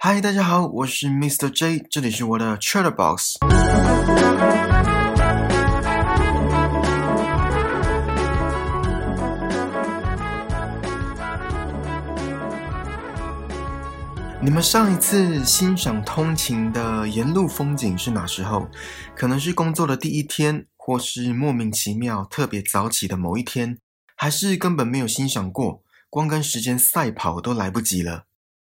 嗨，大家好，我是 Mr. J， 这里是我的 Chatterbox。你们上一次欣赏通勤的沿路风景是哪时候？可能是工作的第一天，或是莫名其妙特别早起的某一天，还是根本没有欣赏过，光跟时间赛跑都来不及了。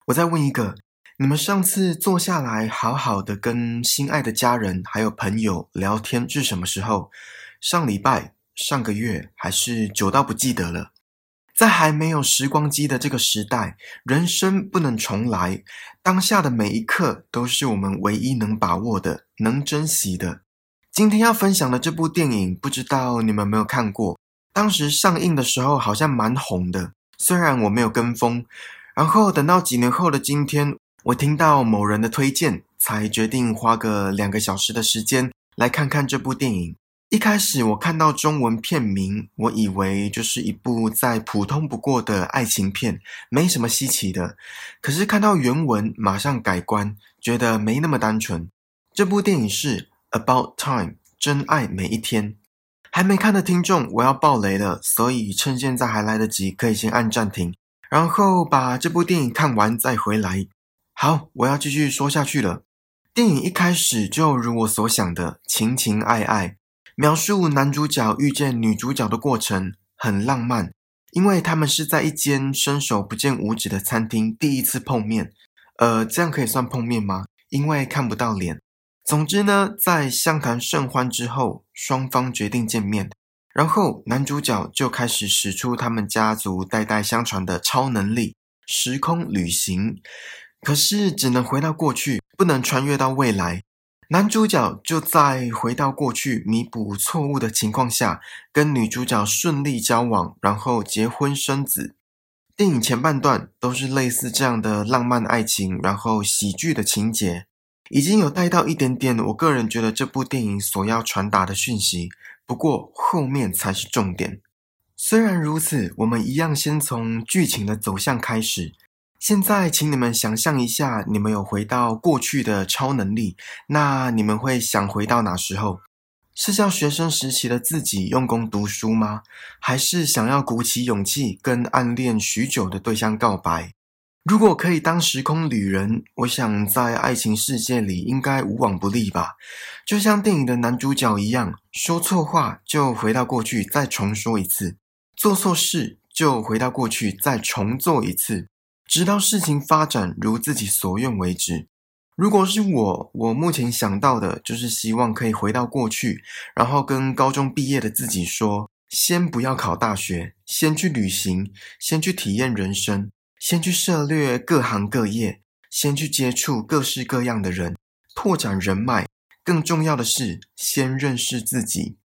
我再问一个，你们上次坐下来好好的跟心爱的家人还有朋友聊天是什么时候？上礼拜、上个月，还是久到不记得了？在还没有时光机的这个时代，人生不能重来，当下的每一刻都是我们唯一能把握的、能珍惜的。今天要分享的这部电影，不知道你们有没有看过？当时上映的时候好像蛮红的，虽然我没有跟风，然后等到几年后的今天，我听到某人的推荐，才决定花个2个小时的时间来看看这部电影。一开始我看到中文片名，我以为就是一部再普通不过的爱情片，没什么稀奇的。可是看到原文，马上改观，觉得没那么单纯。这部电影是 About Time， 真爱每一天。还没看的听众，我要爆雷了，所以趁现在还来得及，可以先按暂停，然后把这部电影看完再回来。好，我要继续说下去了。电影一开始就如我所想的，情情爱爱，描述男主角遇见女主角的过程，很浪漫，因为他们是在一间伸手不见五指的餐厅第一次碰面。这样可以算碰面吗？因为看不到脸。总之呢，在相谈甚欢之后，双方决定见面，然后男主角就开始使出他们家族代代相传的超能力，时空旅行。可是只能回到过去，不能穿越到未来。男主角就在回到过去弥补错误的情况下，跟女主角顺利交往，然后结婚生子。电影前半段都是类似这样的浪漫爱情，然后喜剧的情节，已经有带到一点点我个人觉得这部电影所要传达的讯息，不过后面才是重点。虽然如此，我们一样先从剧情的走向开始。现在请你们想象一下，你们有回到过去的超能力，那你们会想回到哪时候？是叫学生时期的自己用功读书吗？还是想要鼓起勇气跟暗恋许久的对象告白？如果可以当时空旅人，我想在爱情世界里应该无往不利吧。就像电影的男主角一样，说错话就回到过去再重说一次，做错事就回到过去再重做一次，直到事情发展如自己所愿为止。如果是我目前想到的就是希望可以回到过去，然后跟高中毕业的自己说，先不要考大学，先去旅行，先去体验人生，先去涉猎各行各业，先去接触各式各样的人，拓展人脉，更重要的是先认识自己。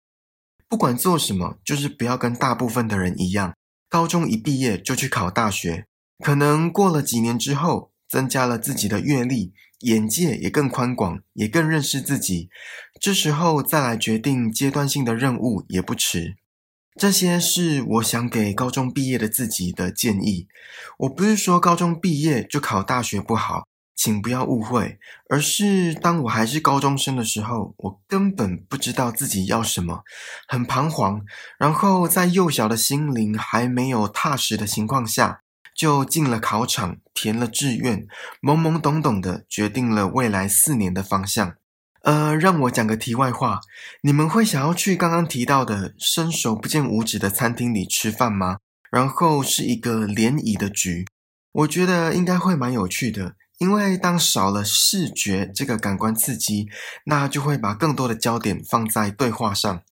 不管做什么，就是不要跟大部分的人一样，高中一毕业就去考大学。可能过了几年之后，增加了自己的阅历，眼界也更宽广，也更认识自己，这时候再来决定阶段性的任务也不迟。这些是我想给高中毕业的自己的建议。我不是说高中毕业就考大学不好，请不要误会，而是当我还是高中生的时候，我根本不知道自己要什么，很彷徨，然后在幼小的心灵还没有踏实的情况下，就进了考场，填了志愿，懵懵懂懂的决定了未来4年的方向。让我讲个题外话，你们会想要去刚刚提到的伸手不见五指的餐厅里吃饭吗？然后是一个联谊的局，我觉得应该会蛮有趣的，因为当少了视觉这个感官刺激，那就会把更多的焦点放在对话上，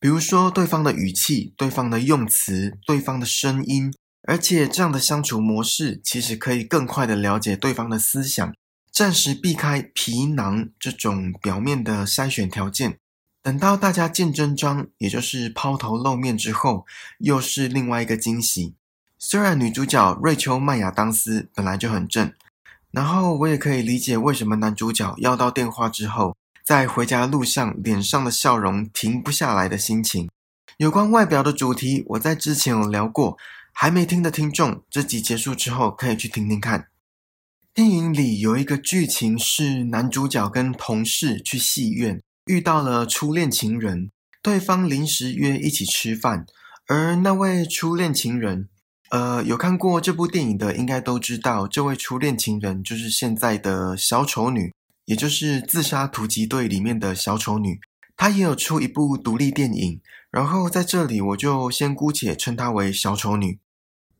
比如说对方的语气、对方的用词、对方的声音，而且这样的相处模式其实可以更快地了解对方的思想，暂时避开皮囊这种表面的筛选条件。等到大家见真章，也就是抛头露面之后，又是另外一个惊喜。虽然女主角瑞秋·麦亚当斯本来就很正，然后我也可以理解为什么男主角要到电话之后，在回家路上脸上的笑容停不下来的心情。有关外表的主题，我在之前有聊过，还没听的听众，这集结束之后可以去听听看。电影里有一个剧情是男主角跟同事去戏院，遇到了初恋情人，对方临时约一起吃饭，而那位初恋情人，有看过这部电影的应该都知道，这位初恋情人就是现在的小丑女，也就是自杀突击队里面的小丑女。她也有出一部独立电影，然后在这里我就先姑且称她为小丑女。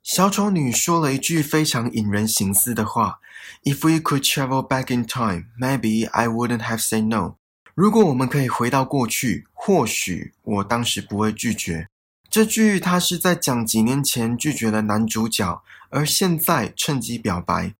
小丑女说了一句非常引人省思的话 If we could travel back in time, maybe I wouldn't have said no. 如果我们可以回到过去，或许我当时不会拒绝。这句她是在讲几年前拒绝了男主角，而现在趁机表白。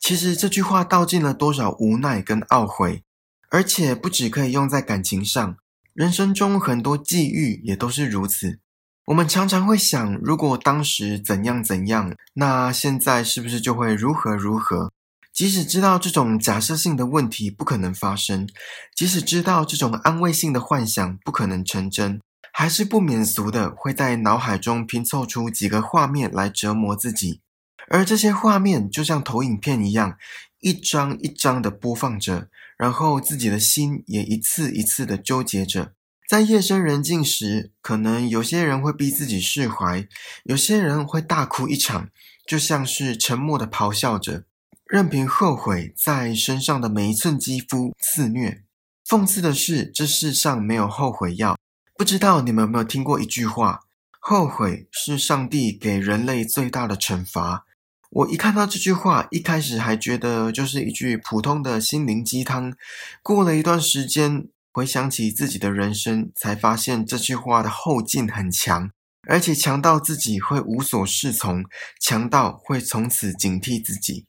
其实这句话道尽了多少无奈跟懊悔，而且不只可以用在感情上，人生中很多际遇也都是如此。我们常常会想，如果当时怎样怎样，那现在是不是就会如何如何？即使知道这种假设性的问题不可能发生，即使知道这种安慰性的幻想不可能成真，还是不免俗的会在脑海中拼凑出几个画面来折磨自己。而这些画面就像投影片一样，一张一张的播放着，然后自己的心也一次一次的纠结着。在夜深人静时，可能有些人会逼自己释怀，有些人会大哭一场，就像是沉默的咆哮着，任凭后悔在身上的每一寸肌肤肆虐。讽刺的是，这世上没有后悔药。不知道你们有没有听过一句话，后悔是上帝给人类最大的惩罚。我一看到这句话，一开始还觉得就是一句普通的心灵鸡汤，过了一段时间，回想起自己的人生，才发现这句话的后劲很强，而且强到自己会无所适从，强到会从此警惕自己。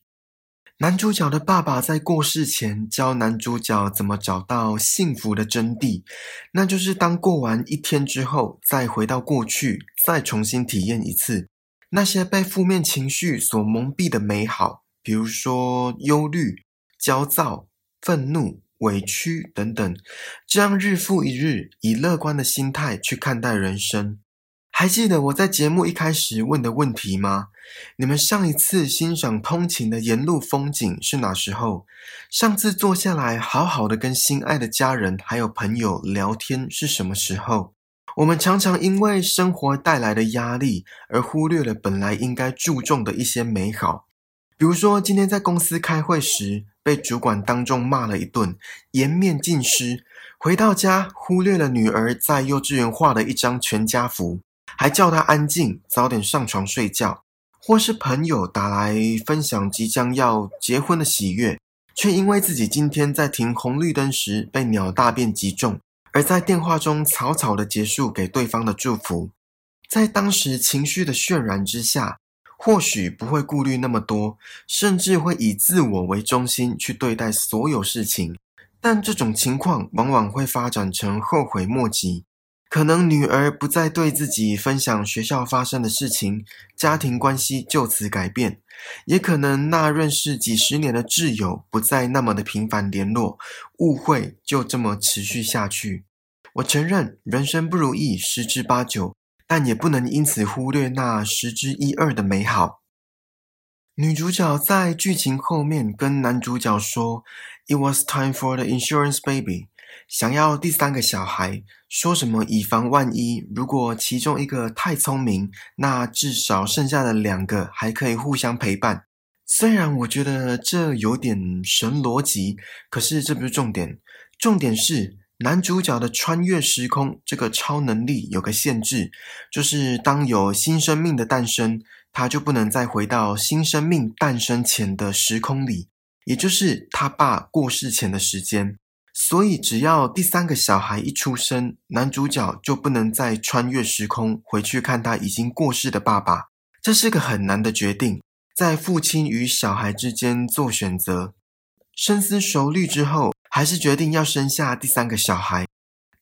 男主角的爸爸在过世前教男主角怎么找到幸福的真谛，那就是当过完一天之后，再回到过去，再重新体验一次。那些被负面情绪所蒙蔽的美好，比如说忧虑、焦躁、愤怒、委屈等等，这样日复一日，以乐观的心态去看待人生。还记得我在节目一开始问的问题吗？你们上一次欣赏通勤的沿路风景是哪时候？上次坐下来好好的跟心爱的家人还有朋友聊天是什么时候？我们常常因为生活带来的压力而忽略了本来应该注重的一些美好。比如说今天在公司开会时，被主管当众骂了一顿，颜面尽失，回到家忽略了女儿在幼稚园画的一张全家福，还叫她安静早点上床睡觉。或是朋友打来分享即将要结婚的喜悦，却因为自己今天在停红绿灯时被鸟大便击中，而在电话中草草的结束给对方的祝福。在当时情绪的渲染之下，或许不会顾虑那么多，甚至会以自我为中心去对待所有事情，但这种情况往往会发展成后悔莫及。可能女儿不再对自己分享学校发生的事情，家庭关系就此改变，也可能那认识几十年的挚友不再那么的频繁联络，误会就这么持续下去。我承认人生不如意十之八九，但也不能因此忽略那十之一二的美好。女主角在剧情后面跟男主角说 It was time for the insurance baby， 想要第三个小孩，说什么以防万一，如果其中一个太聪明，那至少剩下的两个还可以互相陪伴。虽然我觉得这有点神逻辑，可是这不是重点，重点是男主角的穿越时空这个超能力有个限制，就是当有新生命的诞生，他就不能再回到新生命诞生前的时空里，也就是他爸过世前的时间。所以只要第三个小孩一出生，男主角就不能再穿越时空回去看他已经过世的爸爸。这是个很难的决定，在父亲与小孩之间做选择。深思熟虑之后，还是决定要生下第三个小孩。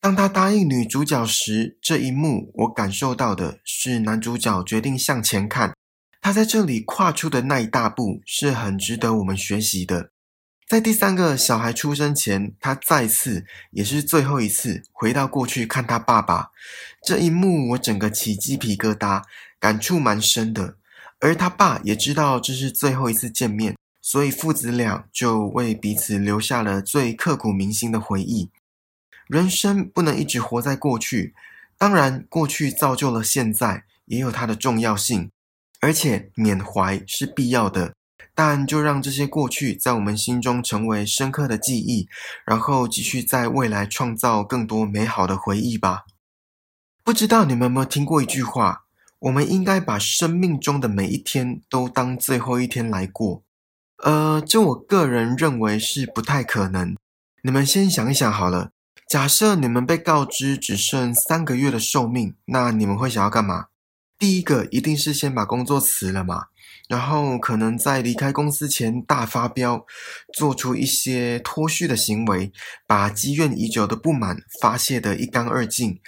当他答应女主角时，这一幕我感受到的是男主角决定向前看，他在这里跨出的那一大步是很值得我们学习的。在第三个小孩出生前，他再次也是最后一次回到过去看他爸爸，这一幕我整个起鸡皮疙瘩，感触蛮深的。而他爸也知道这是最后一次见面，所以父子俩就为彼此留下了最刻骨铭心的回忆。人生不能一直活在过去，当然过去造就了现在，也有它的重要性，而且缅怀是必要的，但就让这些过去在我们心中成为深刻的记忆，然后继续在未来创造更多美好的回忆吧。不知道你们有没有听过一句话，我们应该把生命中的每一天都当最后一天来过。这我个人认为是不太可能。你们先想一想好了，假设你们被告知只剩3个月的寿命，那你们会想要干嘛？第一个一定是先把工作辞了嘛，然后可能在离开公司前大发飙，做出一些脱序的行为，把积怨已久的不满发泄得一干二净，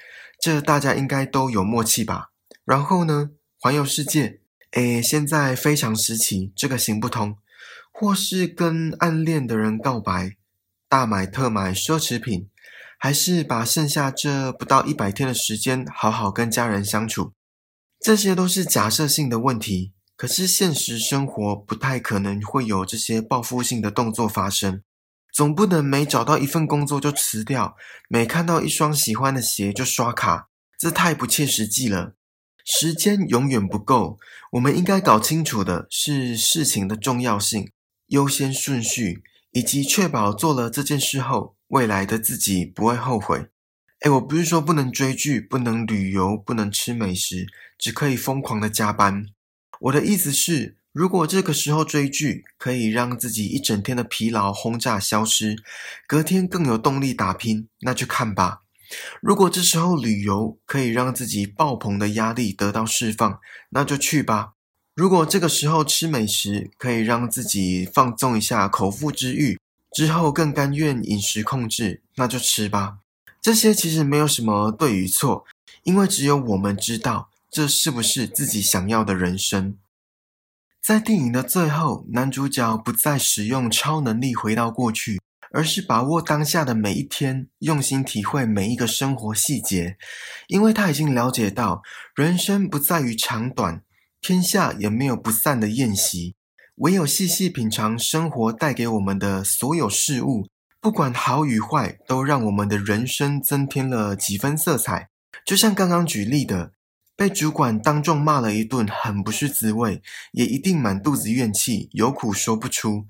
这大家应该都有默契吧。然后呢，环游世界，现在非常时期，这个行不通。或是跟暗恋的人告白，大买特买奢侈品，还是把剩下这不到100天的时间好好跟家人相处。这些都是假设性的问题，可是现实生活不太可能会有这些报复性的动作发生。总不能每找到一份工作就辞掉，每看到一双喜欢的鞋就刷卡，这太不切实际了。时间永远不够，我们应该搞清楚的是事情的重要性、优先顺序，以及确保做了这件事后，未来的自己不会后悔。我不是说不能追剧、不能旅游、不能吃美食，只可以疯狂的加班。我的意思是，如果这个时候追剧，可以让自己一整天的疲劳轰炸消失，隔天更有动力打拼，那就看吧。如果这时候旅游可以让自己爆棚的压力得到释放，那就去吧。如果这个时候吃美食可以让自己放纵一下口腹之欲，之后更甘愿饮食控制，那就吃吧。这些其实没有什么对与错，因为只有我们知道这是不是自己想要的人生。在电影的最后，男主角不再使用超能力回到过去，而是把握当下的每一天，用心体会每一个生活细节，因为他已经了解到，人生不在于长短，天下也没有不散的宴席，唯有细细品尝生活带给我们的所有事物，不管好与坏，都让我们的人生增添了几分色彩。就像刚刚举例的，被主管当众骂了一顿，很不是滋味，也一定满肚子怨气，有苦说不出。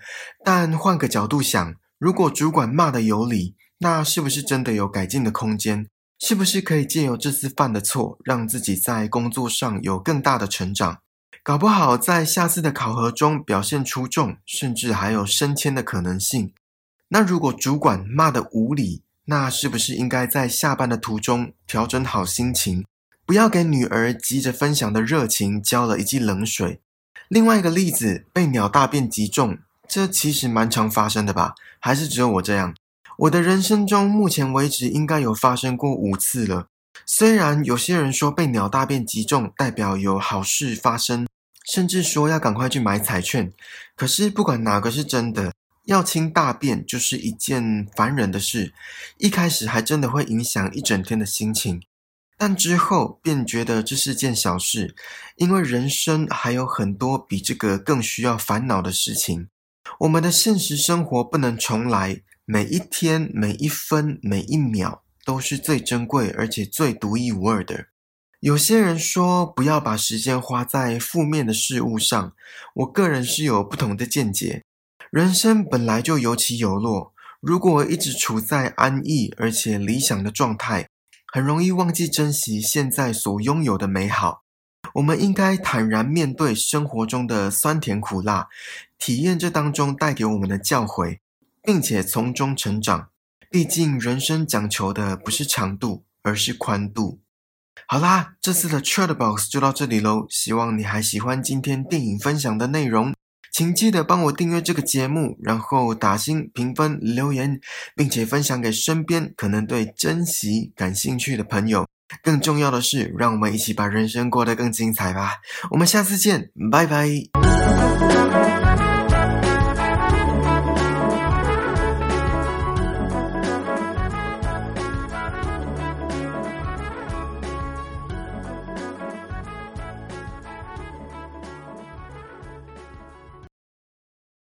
但换个角度想，如果主管骂得有理，那是不是真的有改进的空间？是不是可以借由这次犯的错，让自己在工作上有更大的成长？搞不好在下次的考核中表现出众，甚至还有升迁的可能性。那如果主管骂得无理，那是不是应该在下班的途中调整好心情，不要给女儿急着分享的热情浇了一剂冷水？另外一个例子，被鸟大便击中，这其实蛮常发生的吧？还是只有我这样？我的人生中目前为止应该有发生过5次了。虽然有些人说被鸟大便击中代表有好事发生，甚至说要赶快去买彩券，可是不管哪个是真的，要清大便就是一件烦人的事，一开始还真的会影响一整天的心情，但之后便觉得这是件小事，因为人生还有很多比这个更需要烦恼的事情。我们的现实生活不能重来，每一天、每一分、每一秒都是最珍贵而且最独一无二的。有些人说不要把时间花在负面的事物上，我个人是有不同的见解。人生本来就有起有落，如果一直处在安逸而且理想的状态，很容易忘记珍惜现在所拥有的美好。我们应该坦然面对生活中的酸甜苦辣，体验这当中带给我们的教诲，并且从中成长。毕竟人生讲求的不是长度，而是宽度。好啦，这次的 Chatterbox 就到这里咯，希望你还喜欢今天电影分享的内容，请记得帮我订阅这个节目，然后打星、评分、留言，并且分享给身边可能对珍惜感兴趣的朋友。更重要的是，让我们一起把人生过得更精彩吧！我们下次见，拜拜。